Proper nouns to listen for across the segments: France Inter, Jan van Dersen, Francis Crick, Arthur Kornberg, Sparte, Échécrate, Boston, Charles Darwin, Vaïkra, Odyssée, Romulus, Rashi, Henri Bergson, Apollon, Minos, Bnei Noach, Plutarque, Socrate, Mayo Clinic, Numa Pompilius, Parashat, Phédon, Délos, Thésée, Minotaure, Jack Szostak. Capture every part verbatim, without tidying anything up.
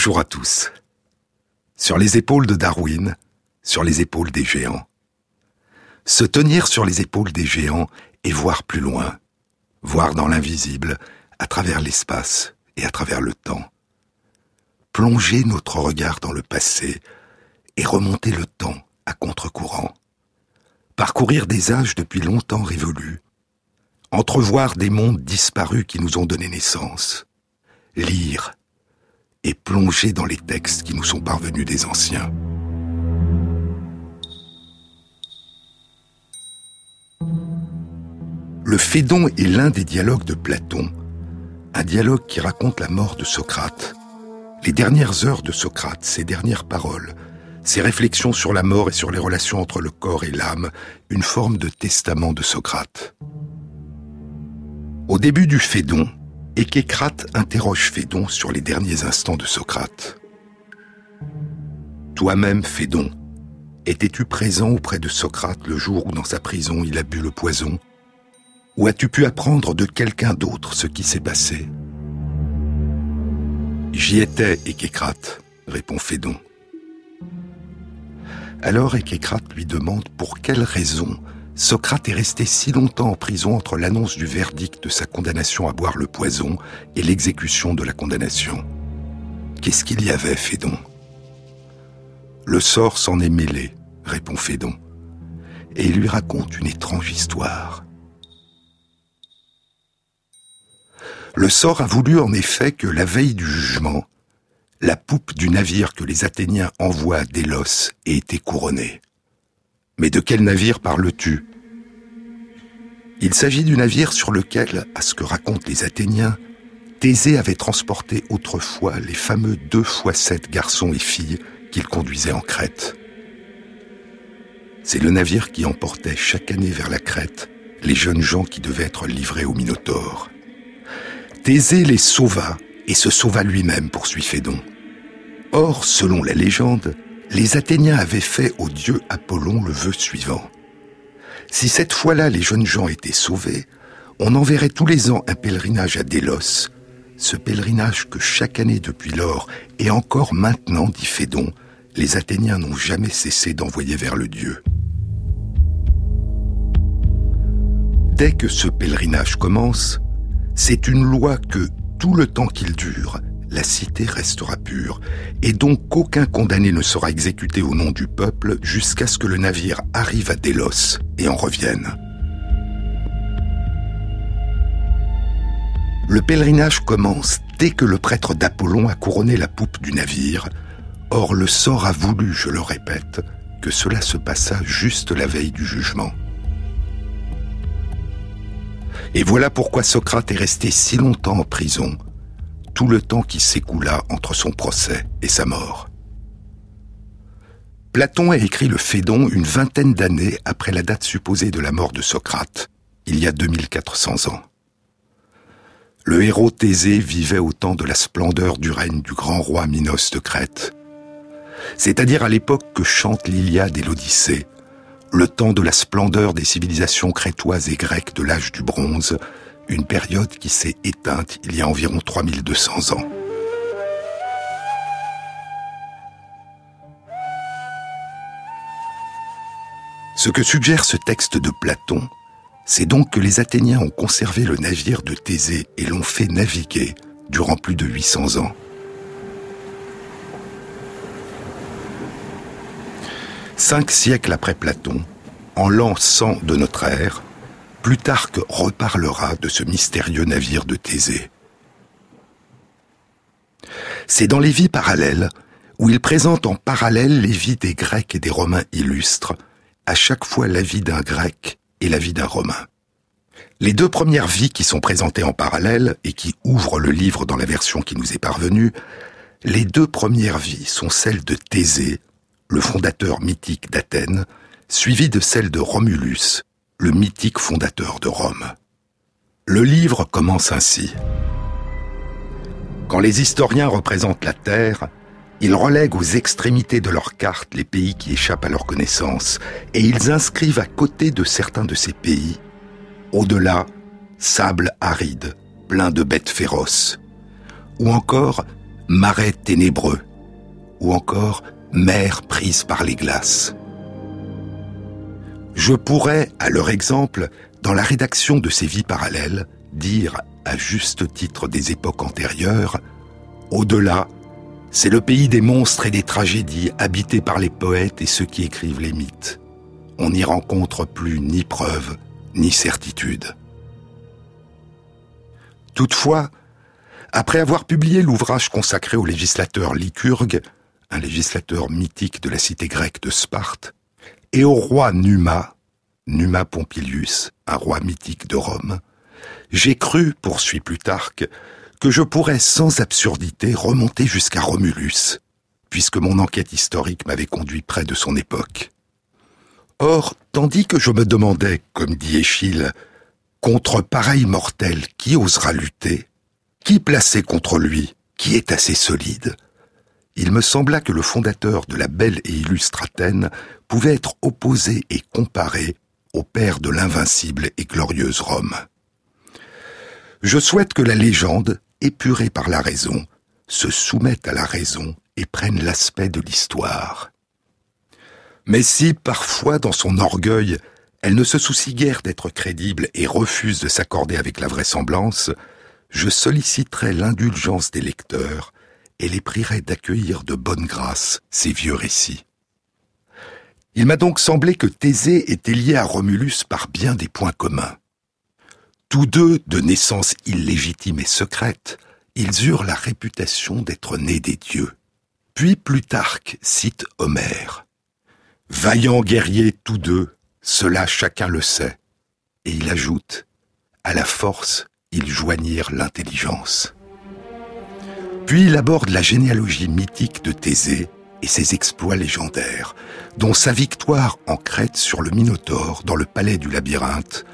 Bonjour à tous. Sur les épaules de Darwin, sur les épaules des géants. Se tenir sur les épaules des géants et voir plus loin, voir dans l'invisible, à travers l'espace et à travers le temps. Plonger notre regard dans le passé et remonter le temps à contre-courant. Parcourir des âges depuis longtemps révolus. Entrevoir des mondes disparus qui nous ont donné naissance. Lire et plonger dans les textes qui nous sont parvenus des anciens. Le Phédon est l'un des dialogues de Platon, un dialogue qui raconte la mort de Socrate, les dernières heures de Socrate, ses dernières paroles, ses réflexions sur la mort et sur les relations entre le corps et l'âme, une forme de testament de Socrate. Au début du Phédon, Échécrate interroge Phédon sur les derniers instants de Socrate. « Toi-même, Phédon, étais-tu présent auprès de Socrate le jour où dans sa prison il a bu le poison ? Ou as-tu pu apprendre de quelqu'un d'autre ce qui s'est passé ? » ?»« J'y étais, Échécrate, » répond Phédon. Alors Échécrate lui demande pour quelle raison Socrate est resté si longtemps en prison entre l'annonce du verdict de sa condamnation à boire le poison et l'exécution de la condamnation. Qu'est-ce qu'il y avait, Phédon ? Le sort s'en est mêlé, répond Phédon, et il lui raconte une étrange histoire. Le sort a voulu en effet que la veille du jugement, la poupe du navire que les Athéniens envoient à Délos ait été couronnée. Mais de quel navire parles-tu ? Il s'agit du navire sur lequel, à ce que racontent les Athéniens, Thésée avait transporté autrefois les fameux deux fois sept garçons et filles qu'il conduisait en Crète. C'est le navire qui emportait chaque année vers la Crète les jeunes gens qui devaient être livrés au Minotaure. Thésée les sauva et se sauva lui-même, poursuit Phédon. Or, selon la légende, les Athéniens avaient fait au dieu Apollon le vœu suivant. Si cette fois-là les jeunes gens étaient sauvés, on enverrait tous les ans un pèlerinage à Délos, ce pèlerinage que chaque année depuis lors, et encore maintenant, dit Phédon, les Athéniens n'ont jamais cessé d'envoyer vers le dieu. Dès que ce pèlerinage commence, c'est une loi que, tout le temps qu'il dure, la cité restera pure, et donc aucun condamné ne sera exécuté au nom du peuple jusqu'à ce que le navire arrive à Délos et en revienne. Le pèlerinage commence dès que le prêtre d'Apollon a couronné la poupe du navire. Or, le sort a voulu, je le répète, que cela se passa juste la veille du jugement. Et voilà pourquoi Socrate est resté si longtemps en prison, tout le temps qui s'écoula entre son procès et sa mort. Platon a écrit le Phédon une vingtaine d'années après la date supposée de la mort de Socrate, il y a deux mille quatre cents ans. Le héros Thésée vivait au temps de la splendeur du règne du grand roi Minos de Crète, c'est-à-dire à l'époque que chantent l'Iliade et l'Odyssée, le temps de la splendeur des civilisations crétoises et grecques de l'âge du bronze, une période qui s'est éteinte il y a environ trois mille deux cents ans. Ce que suggère ce texte de Platon, c'est donc que les Athéniens ont conservé le navire de Thésée et l'ont fait naviguer durant plus de huit cents ans. Cinq siècles après Platon, en l'an cent de notre ère, Plutarque reparlera de ce mystérieux navire de Thésée. C'est dans les vies parallèles, où il présente en parallèle les vies des Grecs et des Romains illustres, à chaque fois la vie d'un Grec et la vie d'un Romain. Les deux premières vies qui sont présentées en parallèle, et qui ouvrent le livre dans la version qui nous est parvenue, les deux premières vies sont celles de Thésée, le fondateur mythique d'Athènes, suivie de celle de Romulus, le mythique fondateur de Rome. Le livre commence ainsi. Quand les historiens représentent la Terre, ils relèguent aux extrémités de leurs cartes les pays qui échappent à leur connaissance, et ils inscrivent à côté de certains de ces pays, au-delà, sable aride, plein de bêtes féroces, ou encore marais ténébreux, ou encore mer prise par les glaces. Je pourrais, à leur exemple, dans la rédaction de ces vies parallèles, dire à juste titre des époques antérieures, au-delà, c'est le pays des monstres et des tragédies habité par les poètes et ceux qui écrivent les mythes. On n'y rencontre plus ni preuve, ni certitude. Toutefois, après avoir publié l'ouvrage consacré au législateur Lycurgue, un législateur mythique de la cité grecque de Sparte, et au roi Numa, Numa Pompilius, un roi mythique de Rome, j'ai cru, poursuit Plutarque, que je pourrais sans absurdité remonter jusqu'à Romulus, puisque mon enquête historique m'avait conduit près de son époque. Or, tandis que je me demandais, comme dit Eschyle, contre pareil mortel, qui osera lutter ? Qui placer contre lui ? Qui est assez solide ? Il me sembla que le fondateur de la belle et illustre Athènes pouvait être opposé et comparé au père de l'invincible et glorieuse Rome. Je souhaite que la légende, épurée par la raison, se soumette à la raison et prenne l'aspect de l'histoire. Mais si, parfois, dans son orgueil, elle ne se soucie guère d'être crédible et refuse de s'accorder avec la vraisemblance, je solliciterai l'indulgence des lecteurs et les prierai d'accueillir de bonne grâce ces vieux récits. Il m'a donc semblé que Thésée était lié à Romulus par bien des points communs. Tous deux, de naissance illégitime et secrète, ils eurent la réputation d'être nés des dieux. Puis Plutarque cite Homère. « Vaillants guerriers tous deux, cela chacun le sait. » Et il ajoute « À la force, ils joignirent l'intelligence. » Puis il aborde la généalogie mythique de Thésée et ses exploits légendaires, dont sa victoire en Crète sur le Minotaure dans le palais du Labyrinthe,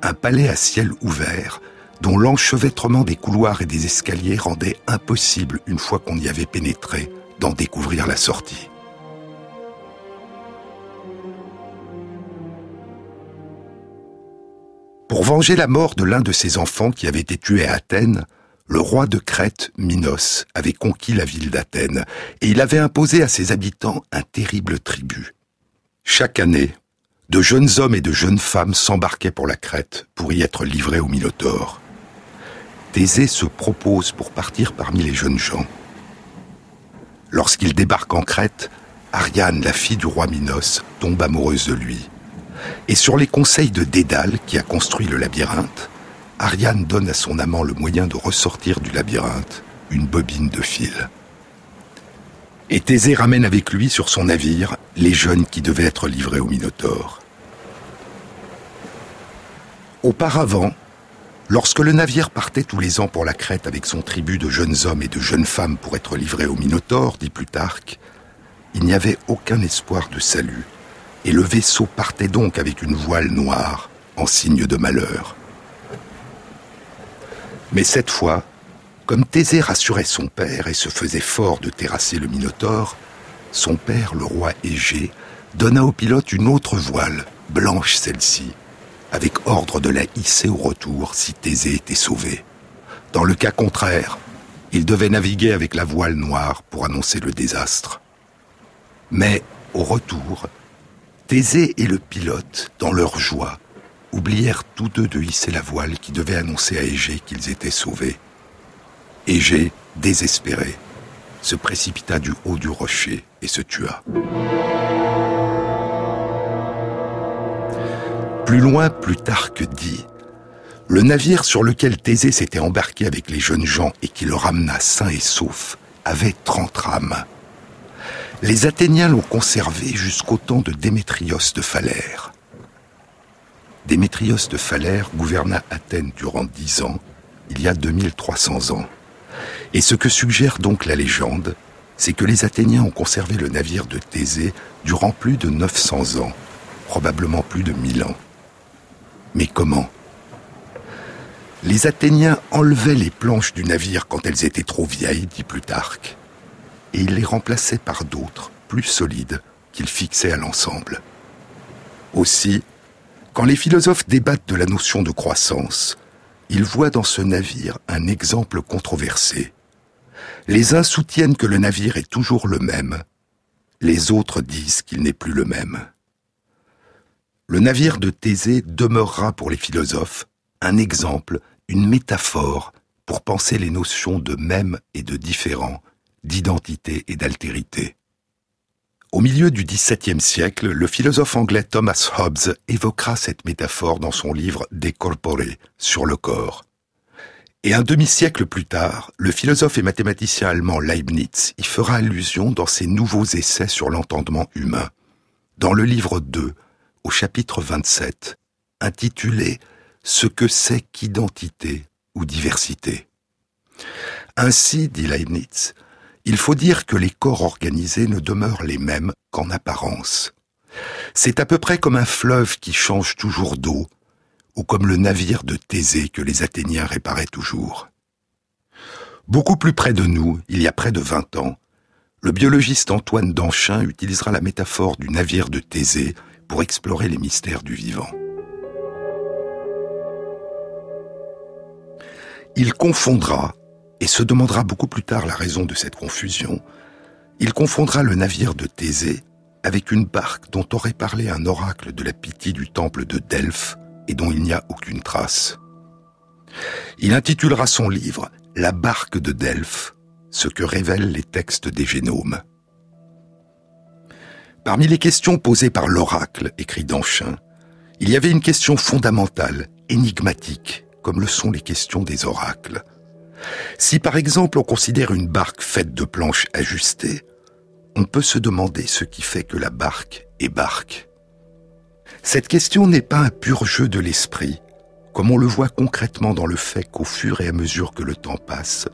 un palais à ciel ouvert, dont l'enchevêtrement des couloirs et des escaliers rendait impossible, une fois qu'on y avait pénétré, d'en découvrir la sortie. Pour venger la mort de l'un de ses enfants qui avait été tué à Athènes, le roi de Crète, Minos, avait conquis la ville d'Athènes, et il avait imposé à ses habitants un terrible tribut. Chaque année, de jeunes hommes et de jeunes femmes s'embarquaient pour la Crète pour y être livrés au Minotaure. Thésée se propose pour partir parmi les jeunes gens. Lorsqu'il débarque en Crète, Ariane, la fille du roi Minos, tombe amoureuse de lui. Et sur les conseils de Dédale, qui a construit le labyrinthe, Ariane donne à son amant le moyen de ressortir du labyrinthe une bobine de fil. Et Thésée ramène avec lui sur son navire les jeunes qui devaient être livrés au Minotaure. Auparavant, lorsque le navire partait tous les ans pour la Crète avec son tribut de jeunes hommes et de jeunes femmes pour être livrés au Minotaure, dit Plutarque, il n'y avait aucun espoir de salut, et le vaisseau partait donc avec une voile noire en signe de malheur. Mais cette fois, comme Thésée rassurait son père et se faisait fort de terrasser le Minotaure, son père, le roi Égée, donna au pilote une autre voile, blanche celle-ci, avec ordre de la hisser au retour si Thésée était sauvé. Dans le cas contraire, il devait naviguer avec la voile noire pour annoncer le désastre. Mais, au retour, Thésée et le pilote, dans leur joie, oublièrent tous deux de hisser la voile qui devait annoncer à Égée qu'ils étaient sauvés. Égée, désespéré, se précipita du haut du rocher et se tua. Plus loin, Plutarque dit « Le navire sur lequel Thésée s'était embarqué avec les jeunes gens et qui le ramena sain et sauf avait trente rames. Les Athéniens l'ont conservé jusqu'au temps de Démétrios de Phalère. » Démétrios de Phalère gouverna Athènes durant dix ans, il y a deux mille trois cents ans. Et ce que suggère donc la légende, c'est que les Athéniens ont conservé le navire de Thésée durant plus de neuf cents ans, probablement plus de mille ans. Mais comment ? Les Athéniens enlevaient les planches du navire quand elles étaient trop vieilles, dit Plutarque, et ils les remplaçaient par d'autres, plus solides, qu'ils fixaient à l'ensemble. Aussi, quand les philosophes débattent de la notion de croissance, ils voient dans ce navire un exemple controversé. Les uns soutiennent que le navire est toujours le même. Les autres disent qu'il n'est plus le même. Le navire de Thésée demeurera pour les philosophes un exemple, une métaphore pour penser les notions de même et de différent, d'identité et d'altérité. Au milieu du dix-septième siècle, le philosophe anglais Thomas Hobbes évoquera cette métaphore dans son livre « De corpore », sur le corps. Et un demi-siècle plus tard, le philosophe et mathématicien allemand Leibniz y fera allusion dans ses nouveaux essais sur l'entendement humain. Dans le livre deux, au chapitre vingt-sept, intitulé « Ce que c'est qu'identité ou diversité ». Ainsi, dit Leibniz, il faut dire que les corps organisés ne demeurent les mêmes qu'en apparence. C'est à peu près comme un fleuve qui change toujours d'eau, ou comme le navire de Thésée que les Athéniens réparaient toujours. Beaucoup plus près de nous, il y a près de vingt ans, le biologiste Antoine Danchin utilisera la métaphore du navire de Thésée pour explorer les mystères du vivant. Il confondra, et se demandera beaucoup plus tard la raison de cette confusion, il confondra le navire de Thésée avec une barque dont aurait parlé un oracle de la Pythie du temple de Delphes et dont il n'y a aucune trace. Il intitulera son livre « La barque de Delphes, ce que révèlent les textes des génomes ». Parmi les questions posées par l'oracle, écrit Danchin, il y avait une question fondamentale, énigmatique, comme le sont les questions des oracles. Si par exemple on considère une barque faite de planches ajustées, on peut se demander ce qui fait que la barque est barque. Cette question n'est pas un pur jeu de l'esprit, comme on le voit concrètement dans le fait qu'au fur et à mesure que le temps passe,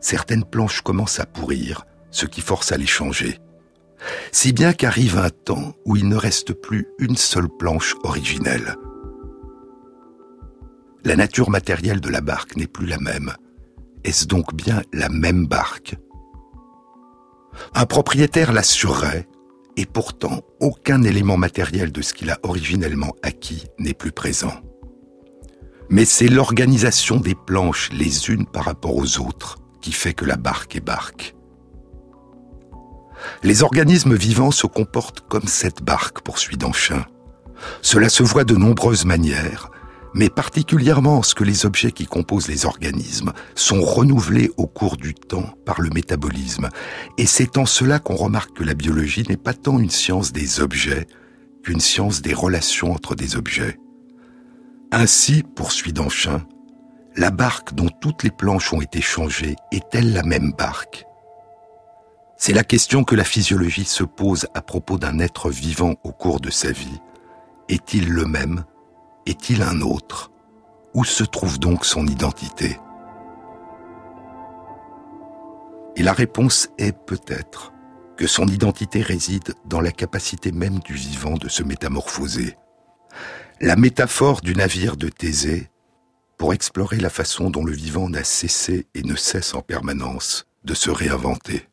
certaines planches commencent à pourrir, ce qui force à les changer. Si bien qu'arrive un temps où il ne reste plus une seule planche originelle. La nature matérielle de la barque n'est plus la même. Est-ce donc bien la même barque ? Un propriétaire l'assurerait, et pourtant aucun élément matériel de ce qu'il a originellement acquis n'est plus présent. Mais c'est l'organisation des planches les unes par rapport aux autres qui fait que la barque est barque. Les organismes vivants se comportent comme cette barque, poursuit Danchin. Cela se voit de nombreuses manières, mais particulièrement en ce que les objets qui composent les organismes sont renouvelés au cours du temps par le métabolisme. Et c'est en cela qu'on remarque que la biologie n'est pas tant une science des objets qu'une science des relations entre des objets. Ainsi, poursuit Danchin, la barque dont toutes les planches ont été changées est-elle la même barque ? C'est la question que la physiologie se pose à propos d'un être vivant au cours de sa vie. Est-il le même ? Est-il un autre ? Où se trouve donc son identité ? Et la réponse est peut-être que son identité réside dans la capacité même du vivant de se métamorphoser. La métaphore du navire de Thésée, pour explorer la façon dont le vivant n'a cessé et ne cesse en permanence de se réinventer.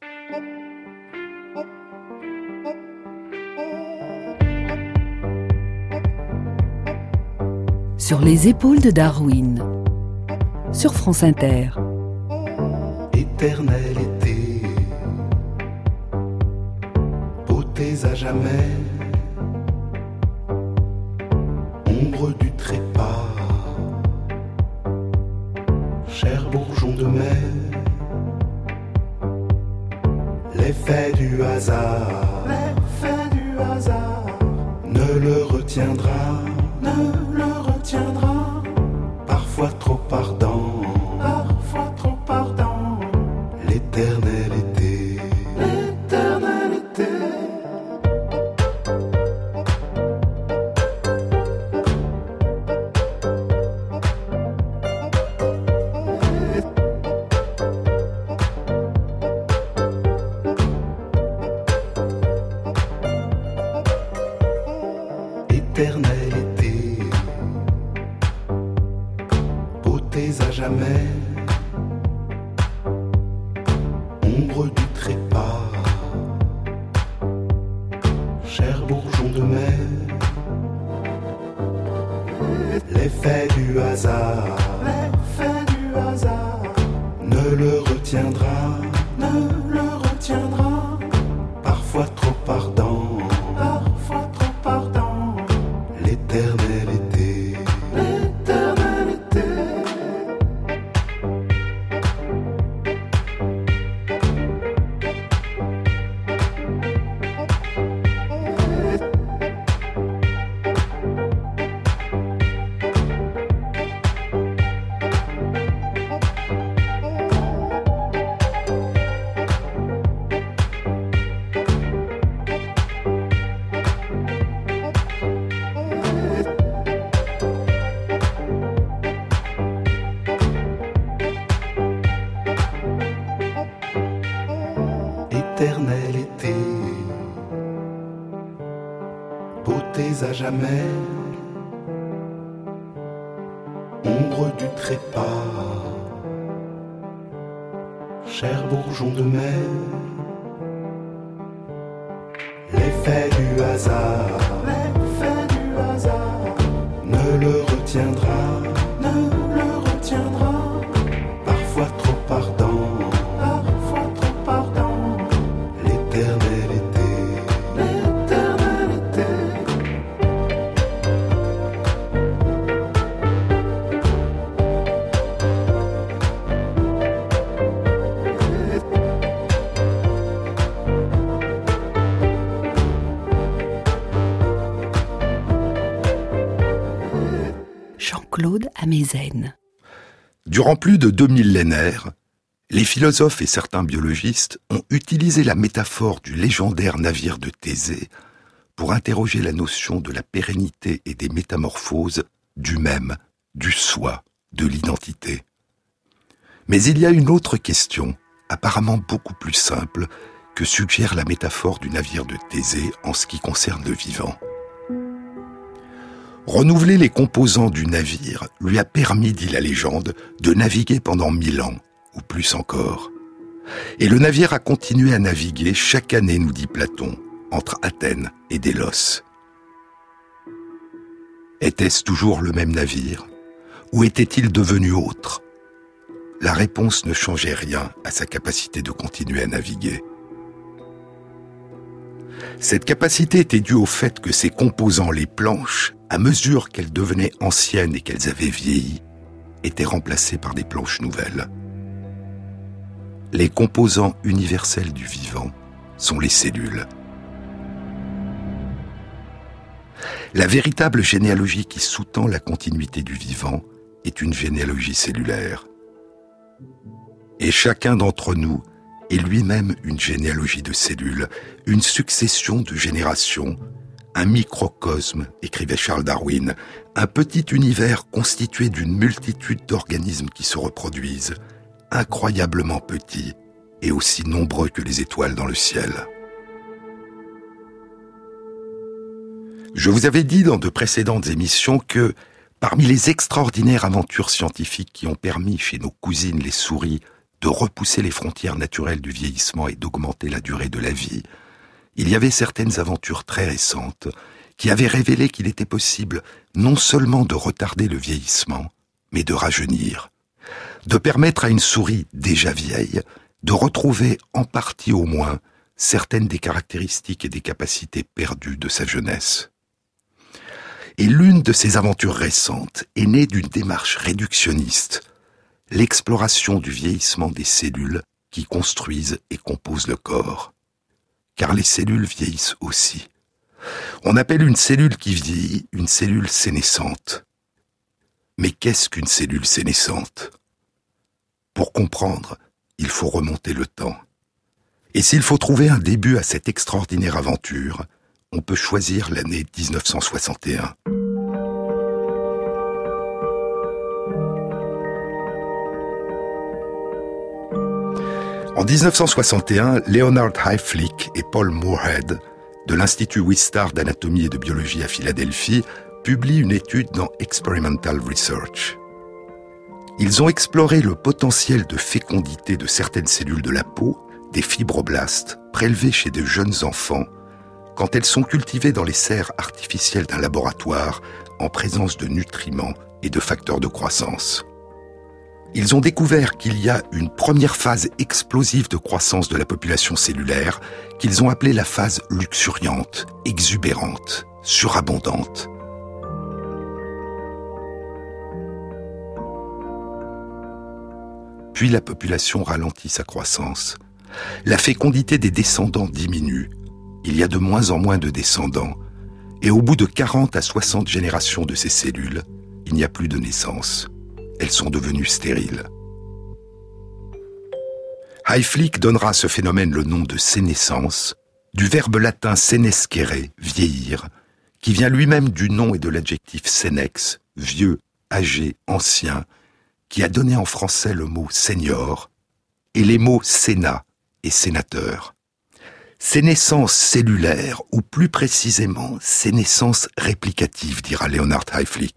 Sur les épaules de Darwin, sur France Inter. Éternel été, beautés à jamais, ombre du trépas, cher bourgeon de mai, l'effet du hasard, l'effet du hasard, ne le retiendra, ne le retiendra, parfois trop ardent, parfois trop ardent, l'éternel été, l'éternel été. L'effet du hasard, l'effet du hasard, ne le retiendra. l'éternel été. Beautés à jamais, ombre du trépas, cher bourgeon de mer, l'effet du hasard, l'effet du hasard ne le retiendra, ne le retiendra, parfois trop ardent, parfois trop ardent, l'éternel été, l'éternel été. Jean-Claude Ameysen. Durant plus de deux millénaires, les philosophes et certains biologistes ont utilisé la métaphore du légendaire navire de Thésée pour interroger la notion de la pérennité et des métamorphoses du même, du soi, de l'identité. Mais il y a une autre question, apparemment beaucoup plus simple, que suggère la métaphore du navire de Thésée en ce qui concerne le vivant. Renouveler les composants du navire lui a permis, dit la légende, de naviguer pendant mille ans, ou plus encore. Et le navire a continué à naviguer chaque année, nous dit Platon, entre Athènes et Délos. Était-ce toujours le même navire, ou était-il devenu autre ? La réponse ne changeait rien à sa capacité de continuer à naviguer. Cette capacité était due au fait que ses composants, les planches, à mesure qu'elles devenaient anciennes et qu'elles avaient vieilli, étaient remplacées par des planches nouvelles. Les composants universels du vivant sont les cellules. La véritable généalogie qui sous-tend la continuité du vivant est une généalogie cellulaire. Et chacun d'entre nous est lui-même une généalogie de cellules, une succession de générations, un microcosme, écrivait Charles Darwin, un petit univers constitué d'une multitude d'organismes qui se reproduisent, incroyablement petits et aussi nombreux que les étoiles dans le ciel. Je vous avais dit dans de précédentes émissions que, parmi les extraordinaires aventures scientifiques qui ont permis chez nos cousines les souris de repousser les frontières naturelles du vieillissement et d'augmenter la durée de la vie, il y avait certaines aventures très récentes qui avaient révélé qu'il était possible non seulement de retarder le vieillissement, mais de rajeunir, de permettre à une souris déjà vieille de retrouver, en partie au moins, certaines des caractéristiques et des capacités perdues de sa jeunesse. Et l'une de ces aventures récentes est née d'une démarche réductionniste, l'exploration du vieillissement des cellules qui construisent et composent le corps. Car les cellules vieillissent aussi. On appelle une cellule qui vieillit une cellule sénescente. Mais qu'est-ce qu'une cellule sénescente ? Pour comprendre, il faut remonter le temps. Et s'il faut trouver un début à cette extraordinaire aventure, on peut choisir l'année dix-neuf cent soixante et un. En dix-neuf cent soixante et un, Leonard Hayflick et Paul Moorhead, de l'Institut Wistar d'anatomie et de biologie à Philadelphie, publient une étude dans Experimental Research. Ils ont exploré le potentiel de fécondité de certaines cellules de la peau, des fibroblastes, prélevées chez de jeunes enfants, quand elles sont cultivées dans les serres artificielles d'un laboratoire, en présence de nutriments et de facteurs de croissance. Ils ont découvert qu'il y a une première phase explosive de croissance de la population cellulaire qu'ils ont appelée la phase luxuriante, exubérante, surabondante. Puis la population ralentit sa croissance. La fécondité des descendants diminue. Il y a de moins en moins de descendants. Et au bout de quarante à soixante générations de ces cellules, il n'y a plus de naissance. Elles sont devenues stériles. Hayflick donnera à ce phénomène le nom de sénescence, du verbe latin senescere, vieillir, qui vient lui-même du nom et de l'adjectif senex, vieux, âgé, ancien, qui a donné en français le mot senior, et les mots sénat et sénateur. Ces naissances cellulaires, ou plus précisément, ces naissances réplicatives, dira Leonard Hayflick.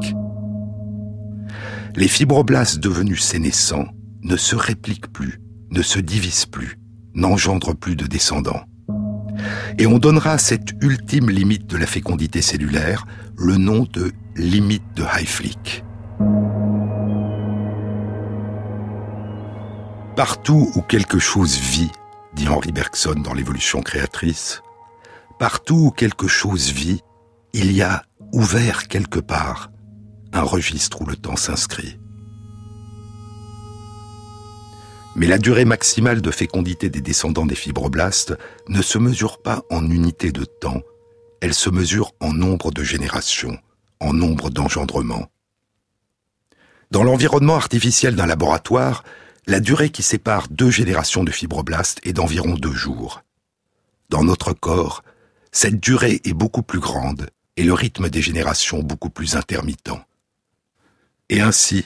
Les fibroblastes devenus sénescents ne se répliquent plus, ne se divisent plus, n'engendrent plus de descendants. Et on donnera à cette ultime limite de la fécondité cellulaire le nom de limite de Hayflick. Partout où quelque chose vit, dit Henri Bergson dans L'évolution créatrice, partout où quelque chose vit, il y a, ouvert quelque part, un registre où le temps s'inscrit. Mais la durée maximale de fécondité des descendants des fibroblastes ne se mesure pas en unité de temps, elle se mesure en nombre de générations, en nombre d'engendrements. Dans l'environnement artificiel d'un laboratoire, la durée qui sépare deux générations de fibroblastes est d'environ deux jours. Dans notre corps, cette durée est beaucoup plus grande et le rythme des générations beaucoup plus intermittent. Et ainsi,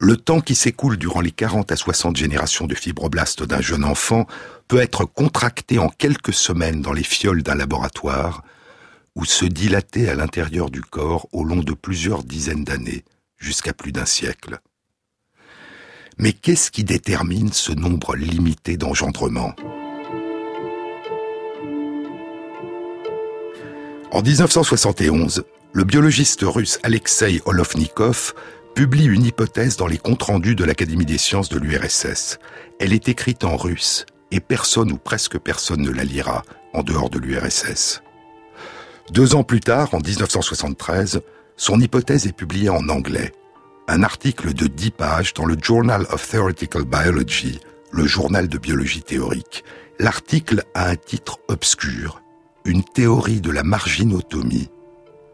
le temps qui s'écoule durant les quarante à soixante générations de fibroblastes d'un jeune enfant peut être contracté en quelques semaines dans les fioles d'un laboratoire ou se dilater à l'intérieur du corps au long de plusieurs dizaines d'années, jusqu'à plus d'un siècle. Mais qu'est-ce qui détermine ce nombre limité d'engendrements ? En dix-neuf cent soixante et onze, le biologiste russe Alexei Olovnikov publie une hypothèse dans les comptes rendus de l'Académie des sciences de l'U R S S. Elle est écrite en russe et personne ou presque personne ne la lira en dehors de l'U R S S. Deux ans plus tard, en dix-neuf cent soixante-treize, son hypothèse est publiée en anglais. Un article de dix pages dans le Journal of Theoretical Biology, le journal de biologie théorique. L'article a un titre obscur, une théorie de la marginotomie,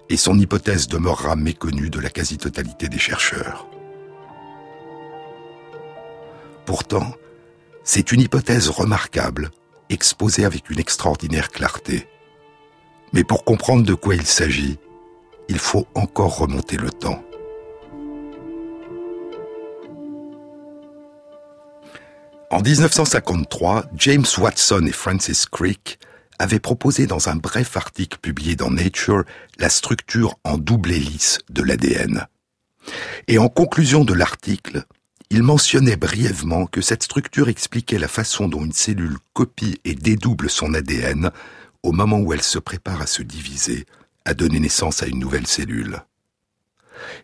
et son hypothèse demeurera méconnue de la quasi-totalité des chercheurs. Pourtant, c'est une hypothèse remarquable, exposée avec une extraordinaire clarté. Mais pour comprendre de quoi il s'agit, il faut encore remonter le temps. En dix-neuf cent cinquante-trois, James Watson et Francis Crick avaient proposé dans un bref article publié dans Nature la structure en double hélice de l'A D N. Et en conclusion de l'article, ils mentionnaient brièvement que cette structure expliquait la façon dont une cellule copie et dédouble son A D N au moment où elle se prépare à se diviser, à donner naissance à une nouvelle cellule.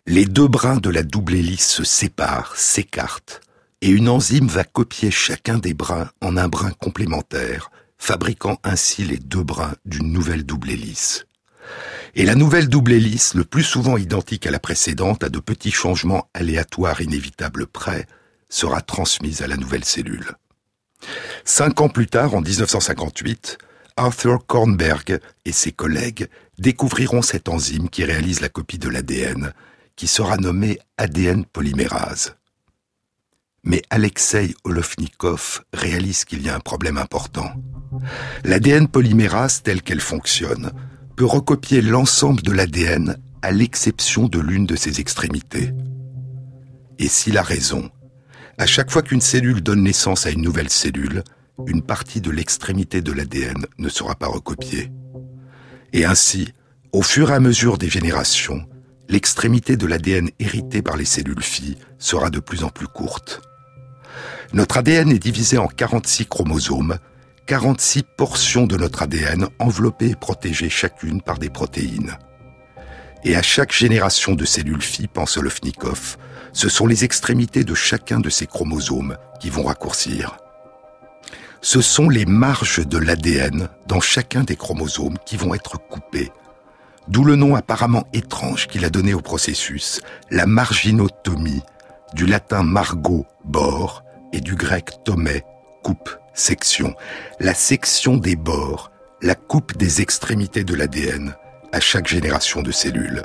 Les deux brins de la double hélice se séparent, s'écartent, et une enzyme va copier chacun des brins en un brin complémentaire, fabriquant ainsi les deux brins d'une nouvelle double hélice. Et la nouvelle double hélice, le plus souvent identique à la précédente, à de petits changements aléatoires inévitables près, sera transmise à la nouvelle cellule. Cinq ans plus tard, en dix-neuf cent cinquante-huit, Arthur Kornberg et ses collègues découvriront cette enzyme qui réalise la copie de l'A D N, qui sera nommée A D N polymérase. Mais Alexei Olovnikov réalise qu'il y a un problème important. L'A D N polymérase, telle qu'elle fonctionne, peut recopier l'ensemble de l'A D N à l'exception de l'une de ses extrémités. Et s'il a raison, à chaque fois qu'une cellule donne naissance à une nouvelle cellule, une partie de l'extrémité de l'A D N ne sera pas recopiée. Et ainsi, au fur et à mesure des générations, l'extrémité de l'A D N héritée par les cellules filles sera de plus en plus courte. Notre A D N est divisé en quarante-six chromosomes, quarante-six portions de notre A D N enveloppées et protégées chacune par des protéines. Et à chaque génération de cellules filles, pense Olovnikov, ce sont les extrémités de chacun de ces chromosomes qui vont raccourcir. Ce sont les marges de l'A D N dans chacun des chromosomes qui vont être coupées, d'où le nom apparemment étrange qu'il a donné au processus, la marginotomie, du latin margo, bord, et du grec tomé, coupe, section. La section des bords, la coupe des extrémités de l'A D N à chaque génération de cellules.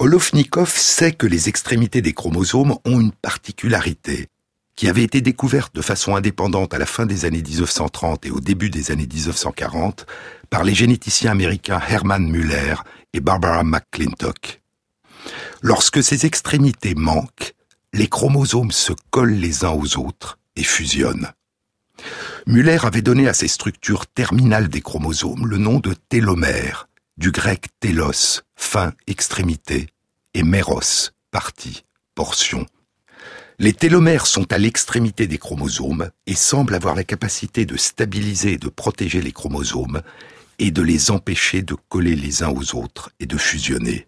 Olovnikov sait que les extrémités des chromosomes ont une particularité, qui avait été découverte de façon indépendante à la fin des années dix-neuf cent trente et au début des années dix-neuf cent quarante par les généticiens américains Herman Muller et Barbara McClintock. Lorsque ces extrémités manquent, les chromosomes se collent les uns aux autres et fusionnent. Müller avait donné à ces structures terminales des chromosomes le nom de télomères, du grec télos, fin, extrémité, et méros, partie, portion. Les télomères sont à l'extrémité des chromosomes et semblent avoir la capacité de stabiliser et de protéger les chromosomes et de les empêcher de coller les uns aux autres et de fusionner.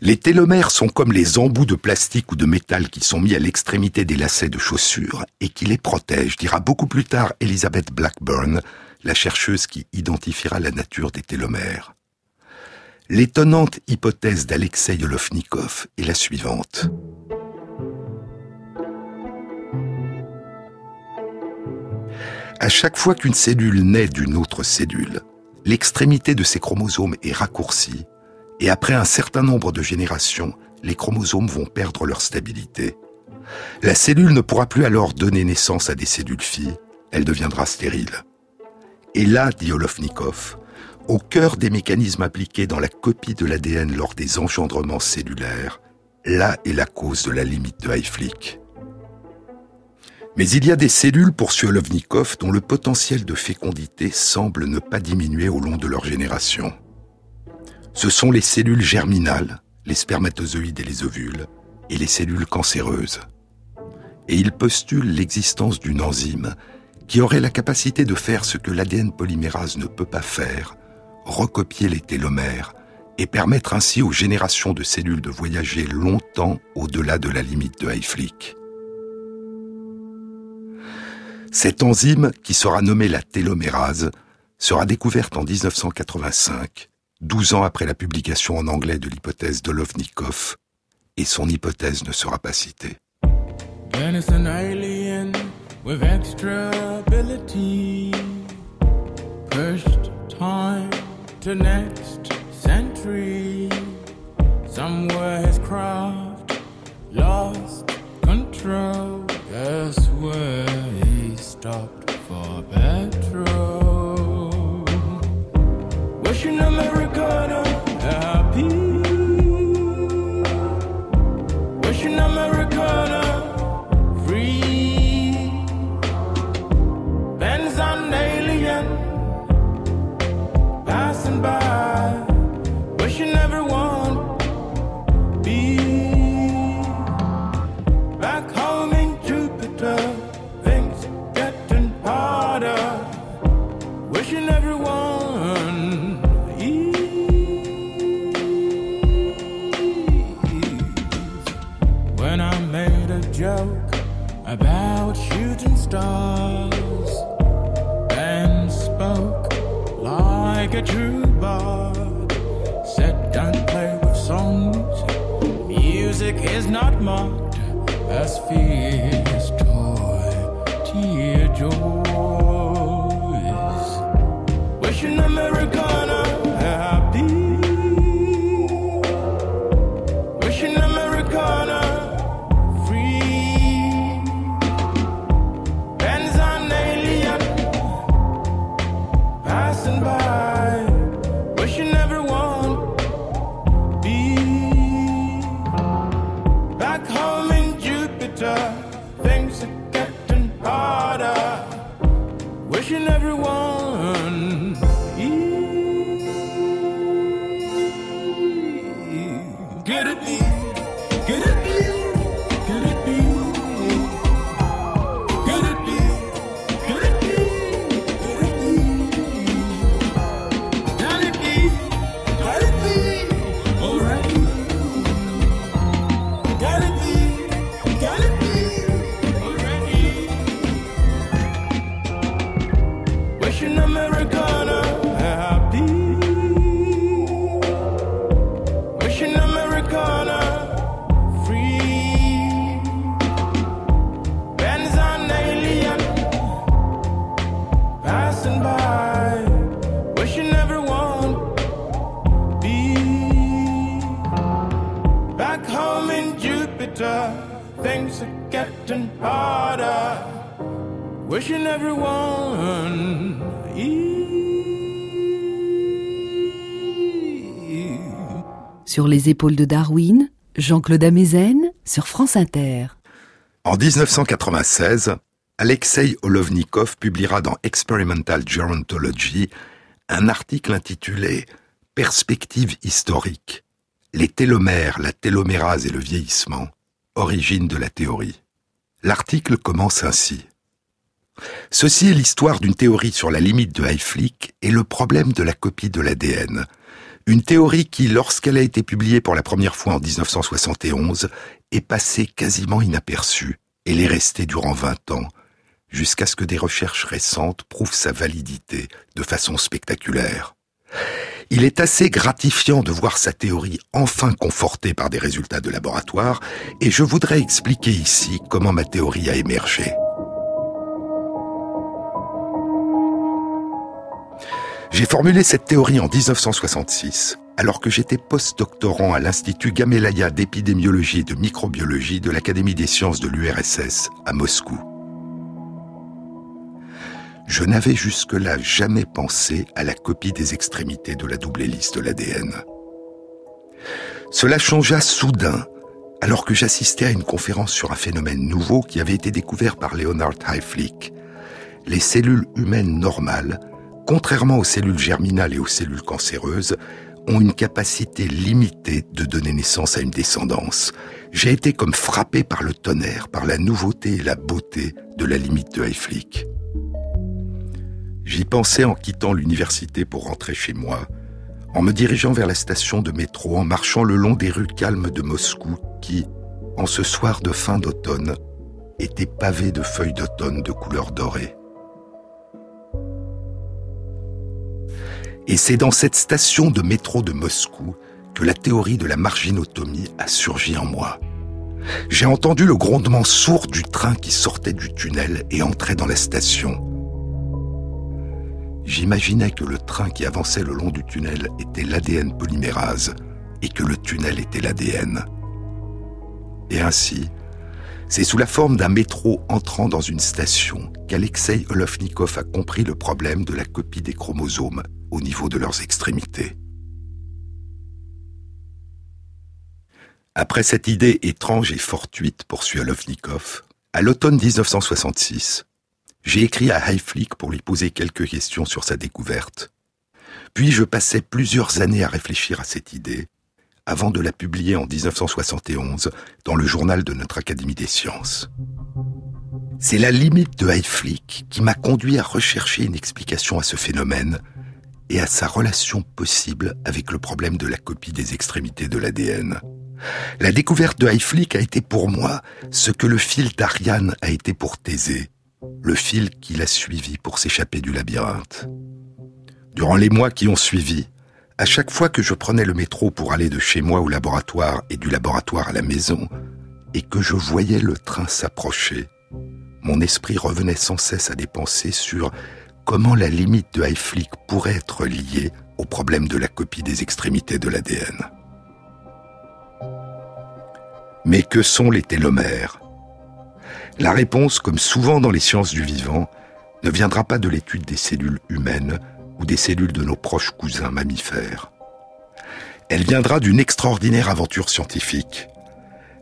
Les télomères sont comme les embouts de plastique ou de métal qui sont mis à l'extrémité des lacets de chaussures et qui les protègent, dira beaucoup plus tard Elizabeth Blackburn, la chercheuse qui identifiera la nature des télomères. L'étonnante hypothèse d'Alexei Olovnikov est la suivante. À chaque fois qu'une cellule naît d'une autre cellule, l'extrémité de ses chromosomes est raccourcie et après un certain nombre de générations, les chromosomes vont perdre leur stabilité. La cellule ne pourra plus alors donner naissance à des cellules filles, elle deviendra stérile. Et là, dit Olovnikov, au cœur des mécanismes appliqués dans la copie de l'A D N lors des engendrements cellulaires, là est la cause de la limite de Hayflick. Mais il y a des cellules, poursuit Olovnikov, dont le potentiel de fécondité semble ne pas diminuer au long de leur génération. Ce sont les cellules germinales, les spermatozoïdes et les ovules, et les cellules cancéreuses. Et il postule l'existence d'une enzyme qui aurait la capacité de faire ce que l'A D N polymérase ne peut pas faire, recopier les télomères, et permettre ainsi aux générations de cellules de voyager longtemps au-delà de la limite de Hayflick. Cette enzyme, qui sera nommée la télomérase, sera découverte en dix-neuf cent quatre-vingt-cinq, douze ans après la publication en anglais de l'hypothèse d'Olovnikov, et son hypothèse ne sera pas citée. And it's an alien with extra ability, pushed time to next century. Somewhere his craft lost control. Guess where he stopped for petrol. Wishing Americana happy. Wishing Americana free. Benz on alien passing by. Wishing everyone be back home in Jupiter. Things getting harder. Wishing everyone ease. When I made a joke about shooting stars and spoke like a true bard, said don't play with songs, music is not mocked as fear's toy, tear joys. Wishing Americana happy. Wishing Americana free. Benz on alien passing by. Wishing everyone be back home in Jupiter. Things are getting harder. Wishing everyone ease. Could it be? Could it be? Could it be? Could it be? Could it be? Could it be? Can it be? Can it be? Alright. Can it be? Can it be? Already. Wishing Americana happy. Wishing Americana free. Benz on alien passing by. Wishing everyone be back home in Jupiter. Things are getting harder. Wishing everyone ease. Sur les épaules de Darwin, Jean-Claude Ameysen sur France Inter. En dix-neuf cent quatre-vingt-seize, Alexei Olovnikov publiera dans Experimental Gerontology un article intitulé « Perspectives historiques. Les télomères, la télomérase et le vieillissement. Origine de la théorie ». L'article commence ainsi. « Ceci est l'histoire d'une théorie sur la limite de Hayflick et le problème de la copie de l'A D N. Une théorie qui, lorsqu'elle a été publiée pour la première fois en dix-neuf cent soixante et onze, est passée quasiment inaperçue et l'est restée durant vingt ans, jusqu'à ce que des recherches récentes prouvent sa validité de façon spectaculaire. Il est assez gratifiant de voir sa théorie enfin confortée par des résultats de laboratoire, et je voudrais expliquer ici comment ma théorie a émergé. J'ai formulé cette théorie en dix-neuf cent soixante-six, alors que j'étais postdoctorant à l'Institut Gamaleya d'épidémiologie et de microbiologie de l'Académie des sciences de l'U R S S à Moscou. Je n'avais jusque-là jamais pensé à la copie des extrémités de la double hélice de l'A D N. Cela changea soudain, alors que j'assistais à une conférence sur un phénomène nouveau qui avait été découvert par Leonard Hayflick. Les cellules humaines normales, contrairement aux cellules germinales et aux cellules cancéreuses, ont une capacité limitée de donner naissance à une descendance. J'ai été comme frappé par le tonnerre, par la nouveauté et la beauté de la limite de Hayflick. J'y pensais en quittant l'université pour rentrer chez moi, en me dirigeant vers la station de métro, en marchant le long des rues calmes de Moscou qui, en ce soir de fin d'automne, étaient pavées de feuilles d'automne de couleur dorée. Et c'est dans cette station de métro de Moscou que la théorie de la marginotomie a surgi en moi. J'ai entendu le grondement sourd du train qui sortait du tunnel et entrait dans la station. J'imaginais que le train qui avançait le long du tunnel était l'A D N polymérase et que le tunnel était l'A D N. Et ainsi, c'est sous la forme d'un métro entrant dans une station qu'Alexei Olovnikov a compris le problème de la copie des chromosomes au niveau de leurs extrémités. Après cette idée étrange et fortuite, poursuit Olovnikov, à l'automne dix-neuf cent soixante-six, j'ai écrit à Hayflick pour lui poser quelques questions sur sa découverte. Puis je passais plusieurs années à réfléchir à cette idée, avant de la publier en dix-neuf cent soixante et onze dans le journal de notre Académie des sciences. C'est la limite de Hayflick qui m'a conduit à rechercher une explication à ce phénomène et à sa relation possible avec le problème de la copie des extrémités de l'A D N. La découverte de Hayflick a été pour moi ce que le fil d'Ariane a été pour Thésée, le fil qu'il a suivi pour s'échapper du labyrinthe. Durant les mois qui ont suivi, à chaque fois que je prenais le métro pour aller de chez moi au laboratoire et du laboratoire à la maison, et que je voyais le train s'approcher, mon esprit revenait sans cesse à des pensées sur comment la limite de Hayflick pourrait être liée au problème de la copie des extrémités de l'A D N. Mais que sont les télomères ? La réponse, comme souvent dans les sciences du vivant, ne viendra pas de l'étude des cellules humaines ou des cellules de nos proches cousins mammifères. Elle viendra d'une extraordinaire aventure scientifique,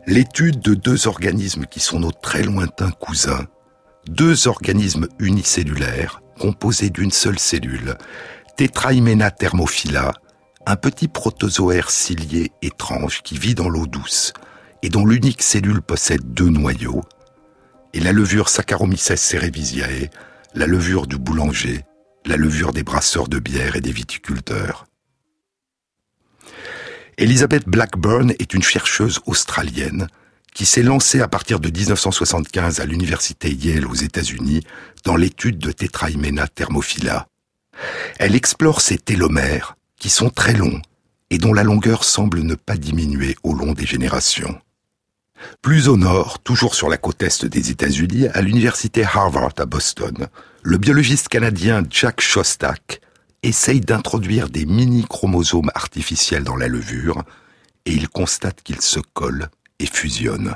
l'étude de deux organismes qui sont nos très lointains cousins, deux organismes unicellulaires composés d'une seule cellule, Tetrahymena thermophila, un petit protozoaire cilié étrange qui vit dans l'eau douce et dont l'unique cellule possède deux noyaux, et la levure Saccharomyces cerevisiae, la levure du boulanger, la levure des brasseurs de bière et des viticulteurs. Elizabeth Blackburn est une chercheuse australienne qui s'est lancée à partir de dix-neuf cent soixante-quinze à l'université Yale aux États-Unis dans l'étude de Tetrahymena thermophila. Elle explore ces télomères qui sont très longs et dont la longueur semble ne pas diminuer au long des générations. Plus au nord, toujours sur la côte est des États-Unis, à l'université Harvard à Boston, le biologiste canadien Jack Szostak essaye d'introduire des mini-chromosomes artificiels dans la levure et il constate qu'ils se collent et fusionnent.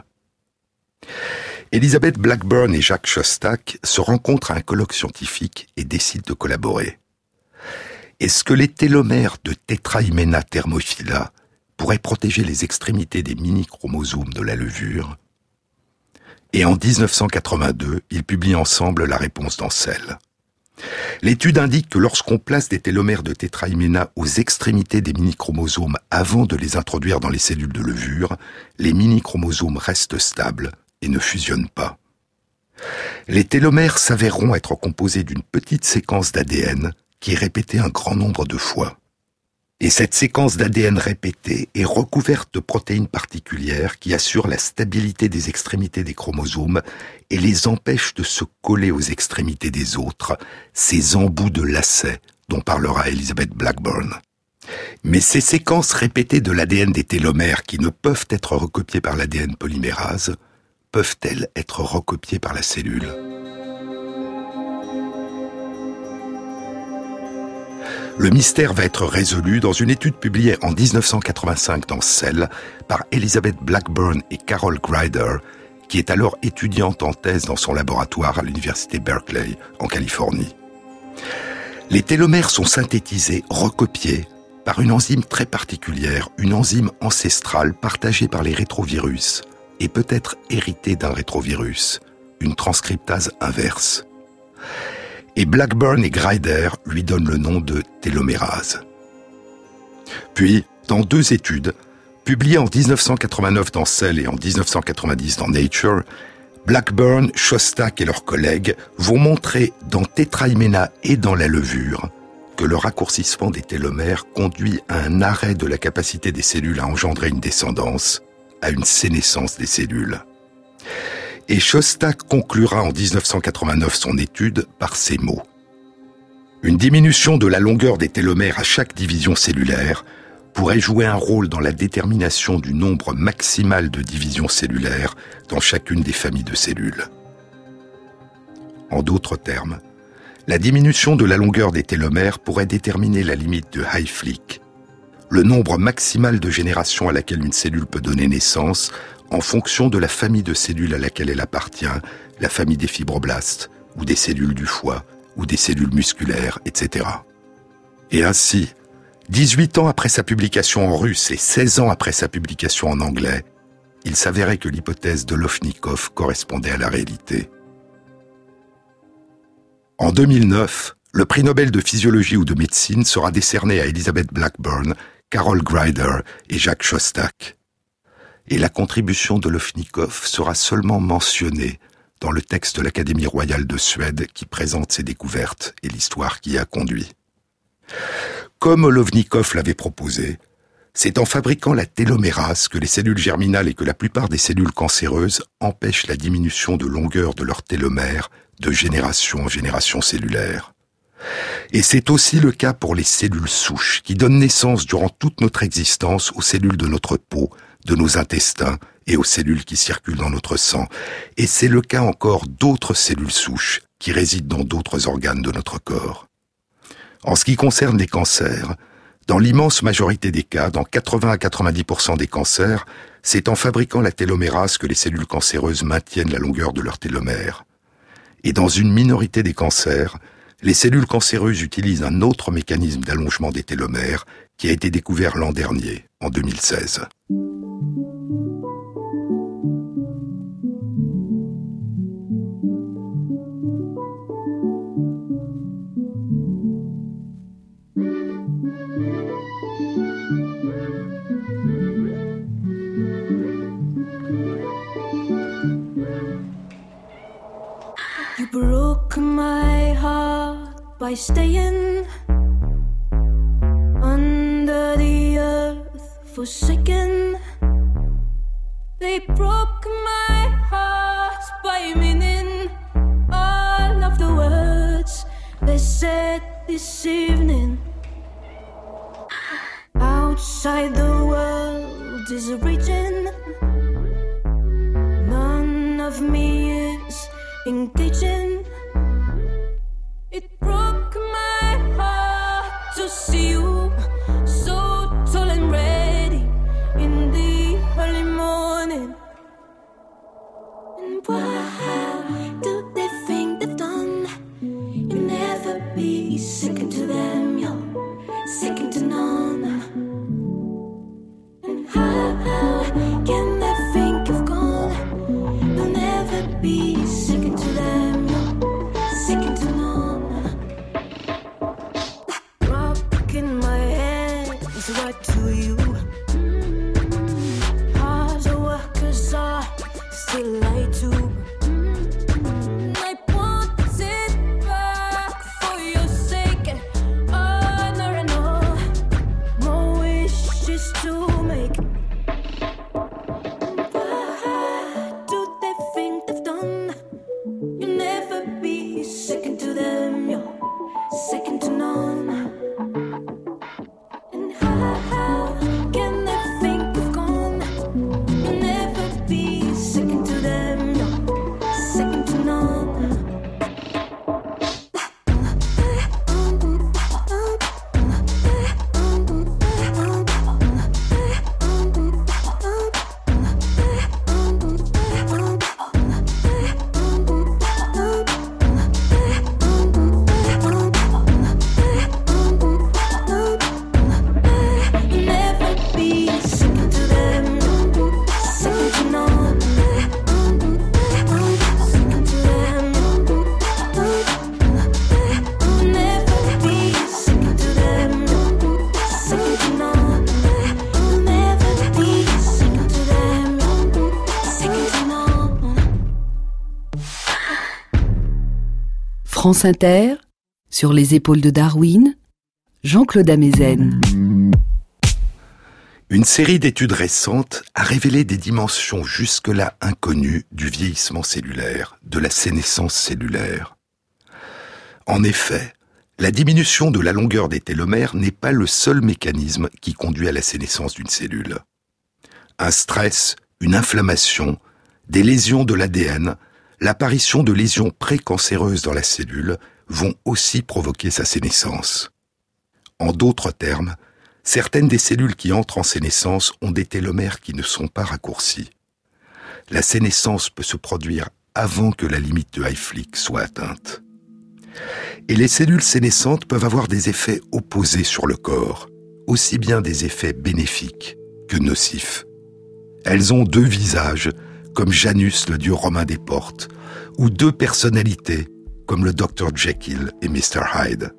Elizabeth Blackburn et Jack Szostak se rencontrent à un colloque scientifique et décident de collaborer. Est-ce que les télomères de Tetrahymena thermophila pourrait protéger les extrémités des mini-chromosomes de la levure ? et en dix-neuf cent quatre-vingt-deux, ils publient ensemble la réponse d'Ancelle. L'étude indique que lorsqu'on place des télomères de Tetrahymena aux extrémités des mini-chromosomes avant de les introduire dans les cellules de levure, les mini-chromosomes restent stables et ne fusionnent pas. Les télomères s'avéreront être composés d'une petite séquence d'A D N qui est répétée un grand nombre de fois. Et cette séquence d'A D N répétée est recouverte de protéines particulières qui assurent la stabilité des extrémités des chromosomes et les empêchent de se coller aux extrémités des autres, ces embouts de lacets dont parlera Elizabeth Blackburn. Mais ces séquences répétées de l'A D N des télomères qui ne peuvent être recopiées par l'A D N polymérase, peuvent-elles être recopiées par la cellule ? Le mystère va être résolu dans une étude publiée en dix-neuf cent quatre-vingt-cinq dans Cell par Elizabeth Blackburn et Carol Greider, qui est alors étudiante en thèse dans son laboratoire à l'université Berkeley, en Californie. Les télomères sont synthétisés, recopiés, par une enzyme très particulière, une enzyme ancestrale partagée par les rétrovirus et peut-être héritée d'un rétrovirus, une transcriptase inverse. Et Blackburn et Greider lui donnent le nom de télomérase. Puis, dans deux études, publiées en dix-neuf cent quatre-vingt-neuf dans Cell et en dix-neuf cent quatre-vingt-dix dans Nature, Blackburn, Szostak et leurs collègues vont montrer dans Tetrahymena et dans la levure que le raccourcissement des télomères conduit à un arrêt de la capacité des cellules à engendrer une descendance, à une sénescence des cellules. Et Szostak conclura en dix-neuf cent quatre-vingt-neuf son étude par ces mots. Une diminution de la longueur des télomères à chaque division cellulaire pourrait jouer un rôle dans la détermination du nombre maximal de divisions cellulaires dans chacune des familles de cellules. En d'autres termes, la diminution de la longueur des télomères pourrait déterminer la limite de Hayflick, le nombre maximal de générations à laquelle une cellule peut donner naissance en fonction de la famille de cellules à laquelle elle appartient, la famille des fibroblastes, ou des cellules du foie, ou des cellules musculaires, et cetera. Et ainsi, dix-huit ans après sa publication en russe et seize ans après sa publication en anglais, il s'avérait que l'hypothèse de Olovnikov correspondait à la réalité. En deux mille neuf, le prix Nobel de physiologie ou de médecine sera décerné à Elizabeth Blackburn, Carol Greider et Jack Szostak. Et la contribution de Olovnikov sera seulement mentionnée dans le texte de l'Académie royale de Suède qui présente ses découvertes et l'histoire qui y a conduit. Comme Olovnikov l'avait proposé, c'est en fabriquant la télomérase que les cellules germinales et que la plupart des cellules cancéreuses empêchent la diminution de longueur de leurs télomères de génération en génération cellulaire. Et c'est aussi le cas pour les cellules souches qui donnent naissance durant toute notre existence aux cellules de notre peau, de nos intestins et aux cellules qui circulent dans notre sang. Et c'est le cas encore d'autres cellules souches qui résident dans d'autres organes de notre corps. En ce qui concerne les cancers, dans l'immense majorité des cas, dans quatre-vingts à quatre-vingt-dix pour cent des cancers, c'est en fabriquant la télomérase que les cellules cancéreuses maintiennent la longueur de leur télomère. Et dans une minorité des cancers, les cellules cancéreuses utilisent un autre mécanisme d'allongement des télomères qui a été découvert l'an dernier, en deux mille seize. You broke my heart by staying under the earth forsaken. They broke my heart by meaning all of the words they said this evening. Outside the world is raging, none of me is engaging. It broke my heart to see you so tall and ready in the early morning. And why do they think they've done? You'll never be second to them, you're second to none. And how can they think you've gone? You'll never France Inter, sur les épaules de Darwin, Jean-Claude Ameysen. Une série d'études récentes a révélé des dimensions jusque-là inconnues du vieillissement cellulaire, de la sénescence cellulaire. En effet, la diminution de la longueur des télomères n'est pas le seul mécanisme qui conduit à la sénescence d'une cellule. Un stress, une inflammation, des lésions de l'A D N, l'apparition de lésions précancéreuses dans la cellule vont aussi provoquer sa sénescence. En d'autres termes, certaines des cellules qui entrent en sénescence ont des télomères qui ne sont pas raccourcis. La sénescence peut se produire avant que la limite de Hayflick soit atteinte. Et les cellules sénescentes peuvent avoir des effets opposés sur le corps, aussi bien des effets bénéfiques que nocifs. Elles ont deux visages, comme Janus, le dieu romain des portes, ou deux personnalités, comme le docteur Jekyll et mister Hyde.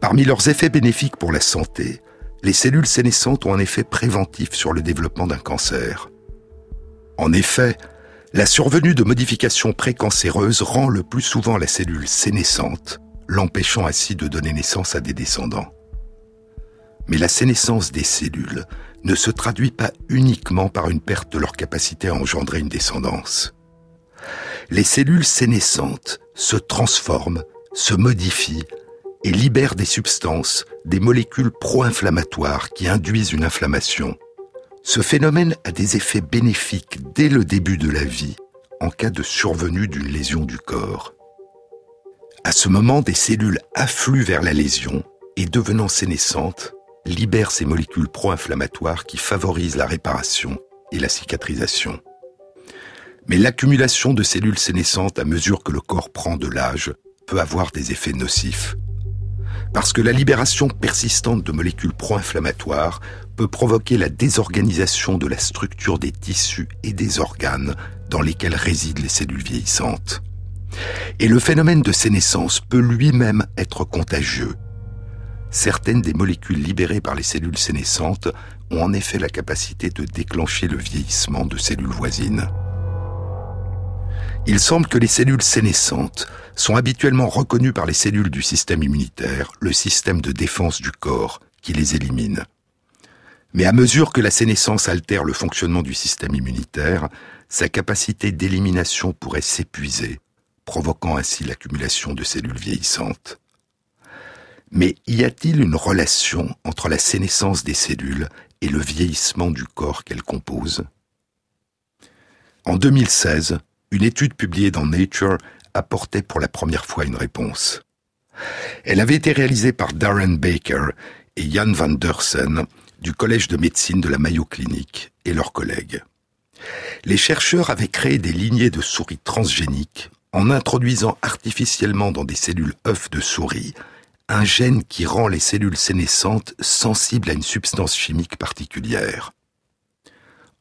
Parmi leurs effets bénéfiques pour la santé, les cellules sénescentes ont un effet préventif sur le développement d'un cancer. En effet, la survenue de modifications précancéreuses rend le plus souvent la cellule sénescente, l'empêchant ainsi de donner naissance à des descendants. Mais la sénescence des cellules ne se traduit pas uniquement par une perte de leur capacité à engendrer une descendance. Les cellules sénescentes se transforment, se modifient, et libère des substances, des molécules pro-inflammatoires qui induisent une inflammation. Ce phénomène a des effets bénéfiques dès le début de la vie, en cas de survenue d'une lésion du corps. À ce moment, des cellules affluent vers la lésion et, devenant sénescentes, libèrent ces molécules pro-inflammatoires qui favorisent la réparation et la cicatrisation. Mais l'accumulation de cellules sénescentes à mesure que le corps prend de l'âge peut avoir des effets nocifs. Parce que la libération persistante de molécules pro-inflammatoires peut provoquer la désorganisation de la structure des tissus et des organes dans lesquels résident les cellules vieillissantes. Et le phénomène de sénescence peut lui-même être contagieux. Certaines des molécules libérées par les cellules sénescentes ont en effet la capacité de déclencher le vieillissement de cellules voisines. Il semble que les cellules sénescentes sont habituellement reconnues par les cellules du système immunitaire, le système de défense du corps, qui les élimine. Mais à mesure que la sénescence altère le fonctionnement du système immunitaire, sa capacité d'élimination pourrait s'épuiser, provoquant ainsi l'accumulation de cellules vieillissantes. Mais y a-t-il une relation entre la sénescence des cellules et le vieillissement du corps qu'elles composent ? En deux mille seize, une étude publiée dans Nature apportait pour la première fois une réponse. Elle avait été réalisée par Darren Baker et Jan van Dersen du Collège de médecine de la Mayo Clinic et leurs collègues. Les chercheurs avaient créé des lignées de souris transgéniques en introduisant artificiellement dans des cellules œufs de souris un gène qui rend les cellules sénescentes sensibles à une substance chimique particulière.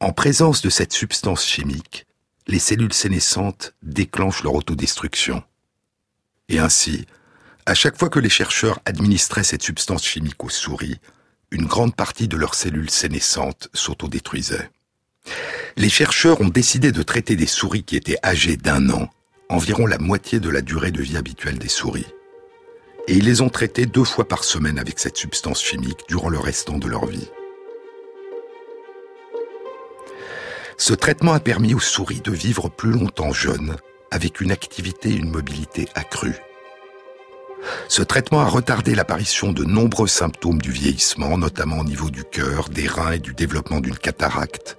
En présence de cette substance chimique, les cellules sénescentes déclenchent leur autodestruction. Et ainsi, à chaque fois que les chercheurs administraient cette substance chimique aux souris, une grande partie de leurs cellules sénescentes s'autodétruisaient. Les chercheurs ont décidé de traiter des souris qui étaient âgées d'un an, environ la moitié de la durée de vie habituelle des souris. Et ils les ont traitées deux fois par semaine avec cette substance chimique durant le restant de leur vie. Ce traitement a permis aux souris de vivre plus longtemps jeunes, avec une activité et une mobilité accrues. Ce traitement a retardé l'apparition de nombreux symptômes du vieillissement, notamment au niveau du cœur, des reins et du développement d'une cataracte.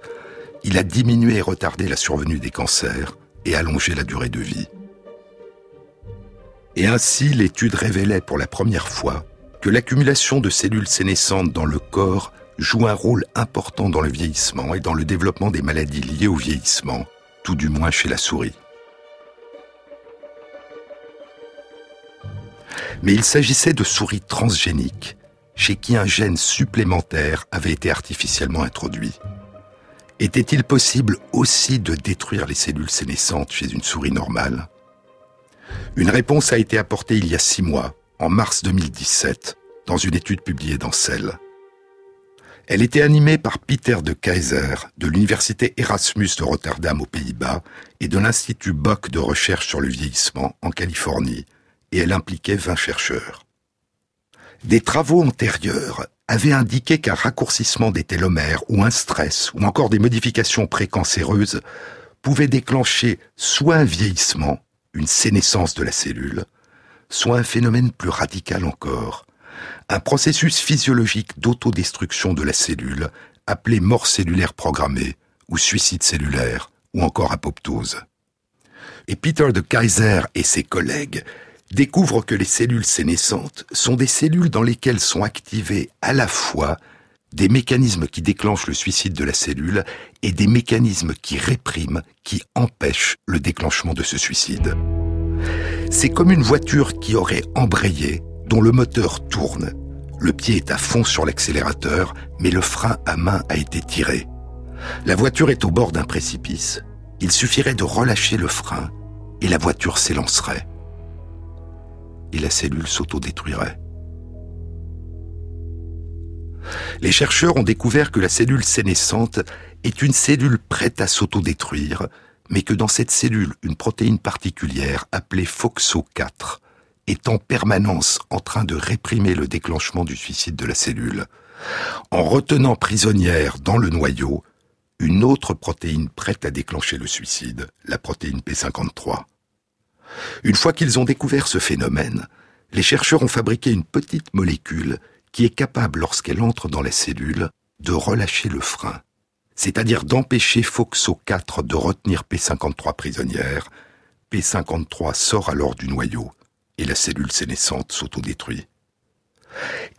Il a diminué et retardé la survenue des cancers et allongé la durée de vie. Et ainsi, l'étude révélait pour la première fois que l'accumulation de cellules sénescentes dans le corps joue un rôle important dans le vieillissement et dans le développement des maladies liées au vieillissement, tout du moins chez la souris. Mais il s'agissait de souris transgéniques, chez qui un gène supplémentaire avait été artificiellement introduit. Était-il possible aussi de détruire les cellules sénescentes chez une souris normale ? Une réponse a été apportée il y a six mois, en mars deux mille dix-sept, dans une étude publiée dans Cell. Elle était animée par Peter de Keizer, de l'université Erasmus de Rotterdam aux Pays-Bas et de l'Institut Bock de recherche sur le vieillissement en Californie, et elle impliquait vingt chercheurs. Des travaux antérieurs avaient indiqué qu'un raccourcissement des télomères ou un stress ou encore des modifications précancéreuses pouvaient déclencher soit un vieillissement, une sénescence de la cellule, soit un phénomène plus radical encore, un processus physiologique d'autodestruction de la cellule, appelé mort cellulaire programmée, ou suicide cellulaire, ou encore apoptose. Et Peter de Keizer et ses collègues découvrent que les cellules sénescentes sont des cellules dans lesquelles sont activés à la fois des mécanismes qui déclenchent le suicide de la cellule et des mécanismes qui répriment, qui empêchent le déclenchement de ce suicide. C'est comme une voiture qui aurait embrayé, dont le moteur tourne. Le pied est à fond sur l'accélérateur, mais le frein à main a été tiré. La voiture est au bord d'un précipice. Il suffirait de relâcher le frein et la voiture s'élancerait. Et la cellule s'autodétruirait. Les chercheurs ont découvert que la cellule sénescente est une cellule prête à s'autodétruire, mais que dans cette cellule, une protéine particulière appelée F O X O quatre est en permanence en train de réprimer le déclenchement du suicide de la cellule, en retenant prisonnière dans le noyau une autre protéine prête à déclencher le suicide, la protéine P cinquante-trois. Une fois qu'ils ont découvert ce phénomène, les chercheurs ont fabriqué une petite molécule qui est capable, lorsqu'elle entre dans la cellule, de relâcher le frein, c'est-à-dire d'empêcher F O X O quatre de retenir P cinquante-trois prisonnière. P cinquante-trois sort alors du noyau, et la cellule sénescente s'autodétruit.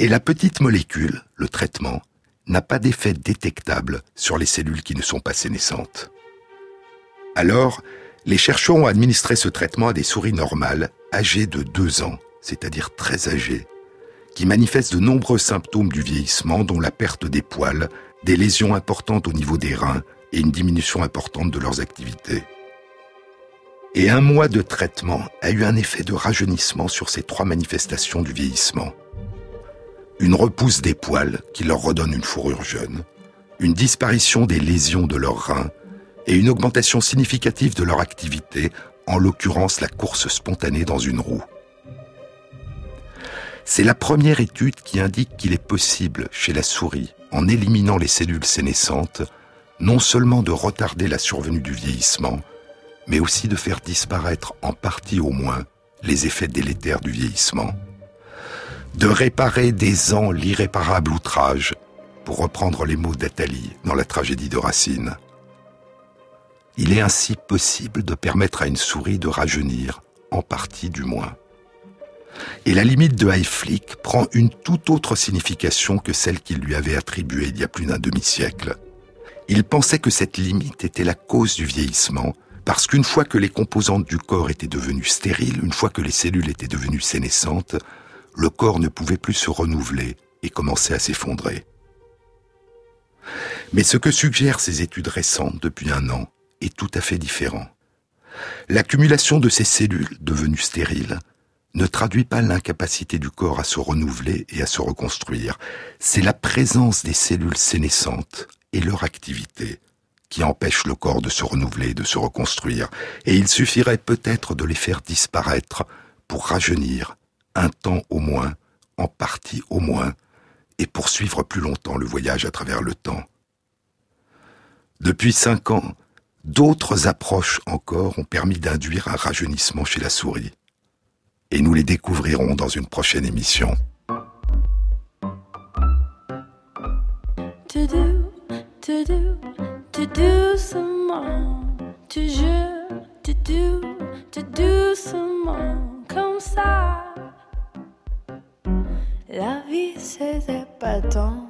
Et la petite molécule, le traitement, n'a pas d'effet détectable sur les cellules qui ne sont pas sénescentes. Alors, les chercheurs ont administré ce traitement à des souris normales, âgées de deux ans, c'est-à-dire très âgées, qui manifestent de nombreux symptômes du vieillissement, dont la perte des poils, des lésions importantes au niveau des reins et une diminution importante de leurs activités. Et un mois de traitement a eu un effet de rajeunissement sur ces trois manifestations du vieillissement. Une repousse des poils qui leur redonne une fourrure jeune, une disparition des lésions de leurs reins et une augmentation significative de leur activité, en l'occurrence la course spontanée dans une roue. C'est la première étude qui indique qu'il est possible chez la souris, en éliminant les cellules sénescentes, non seulement de retarder la survenue du vieillissement, mais aussi de faire disparaître, en partie au moins, les effets délétères du vieillissement. De réparer des ans l'irréparable outrage, pour reprendre les mots d'Athalie dans la tragédie de Racine. Il est ainsi possible de permettre à une souris de rajeunir, en partie du moins. Et la limite de Hayflick prend une toute autre signification que celle qu'il lui avait attribuée il y a plus d'un demi-siècle. Il pensait que cette limite était la cause du vieillissement, parce qu'une fois que les composantes du corps étaient devenues stériles, une fois que les cellules étaient devenues sénescentes, le corps ne pouvait plus se renouveler et commençait à s'effondrer. Mais ce que suggèrent ces études récentes depuis un an est tout à fait différent. L'accumulation de ces cellules devenues stériles ne traduit pas l'incapacité du corps à se renouveler et à se reconstruire. C'est la présence des cellules sénescentes et leur activité qui empêche le corps de se renouveler et de se reconstruire, et il suffirait peut-être de les faire disparaître pour rajeunir, un temps au moins, en partie au moins, et poursuivre plus longtemps le voyage à travers le temps. Depuis cinq ans, d'autres approches encore ont permis d'induire un rajeunissement chez la souris, et nous les découvrirons dans une prochaine émission. To do, to do. To do some more, toujours, to do, to do some more, comme ça. La vie c'est épatant.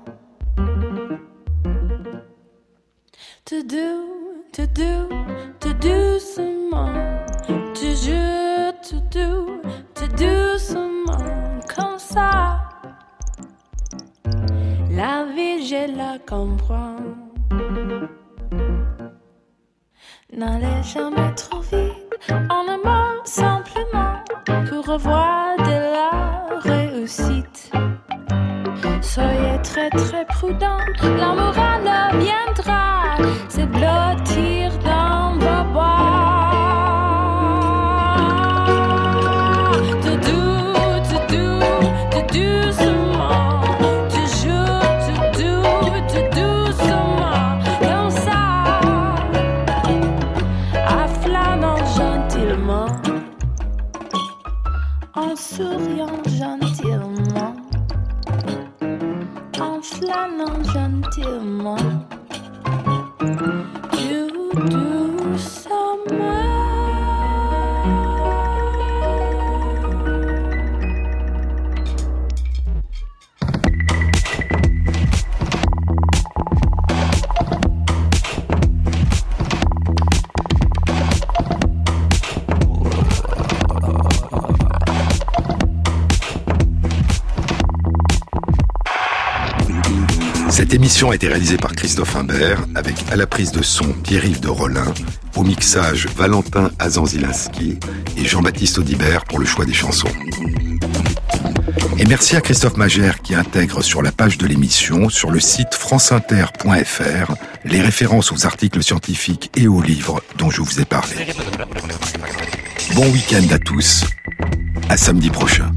To do, to do, to do some more, toujours, to do, to do some more, comme ça. La vie je la comprends. N'allez jamais trop vite, en un mot simplement, pour avoir de la réussite. soyez très très prudent, la morale viendra, c'est blottir dans vos bois. Tout doux, tout doux, tout doucement, toujours tout doux, tout doucement, comme ça, afflamant gentiment, en souriant gentiment. Flânant gentiment, tout doucement. Cette émission a été réalisée par Christophe Imbert, avec à la prise de son Pierre-Yves de Rollin, au mixage Valentin Azanzilinski et Jean-Baptiste Audibert pour le choix des chansons. Et merci à Christophe Magère qui intègre sur la page de l'émission, sur le site franceinter point fr, les références aux articles scientifiques et aux livres dont je vous ai parlé. Bon week-end à tous, à samedi prochain.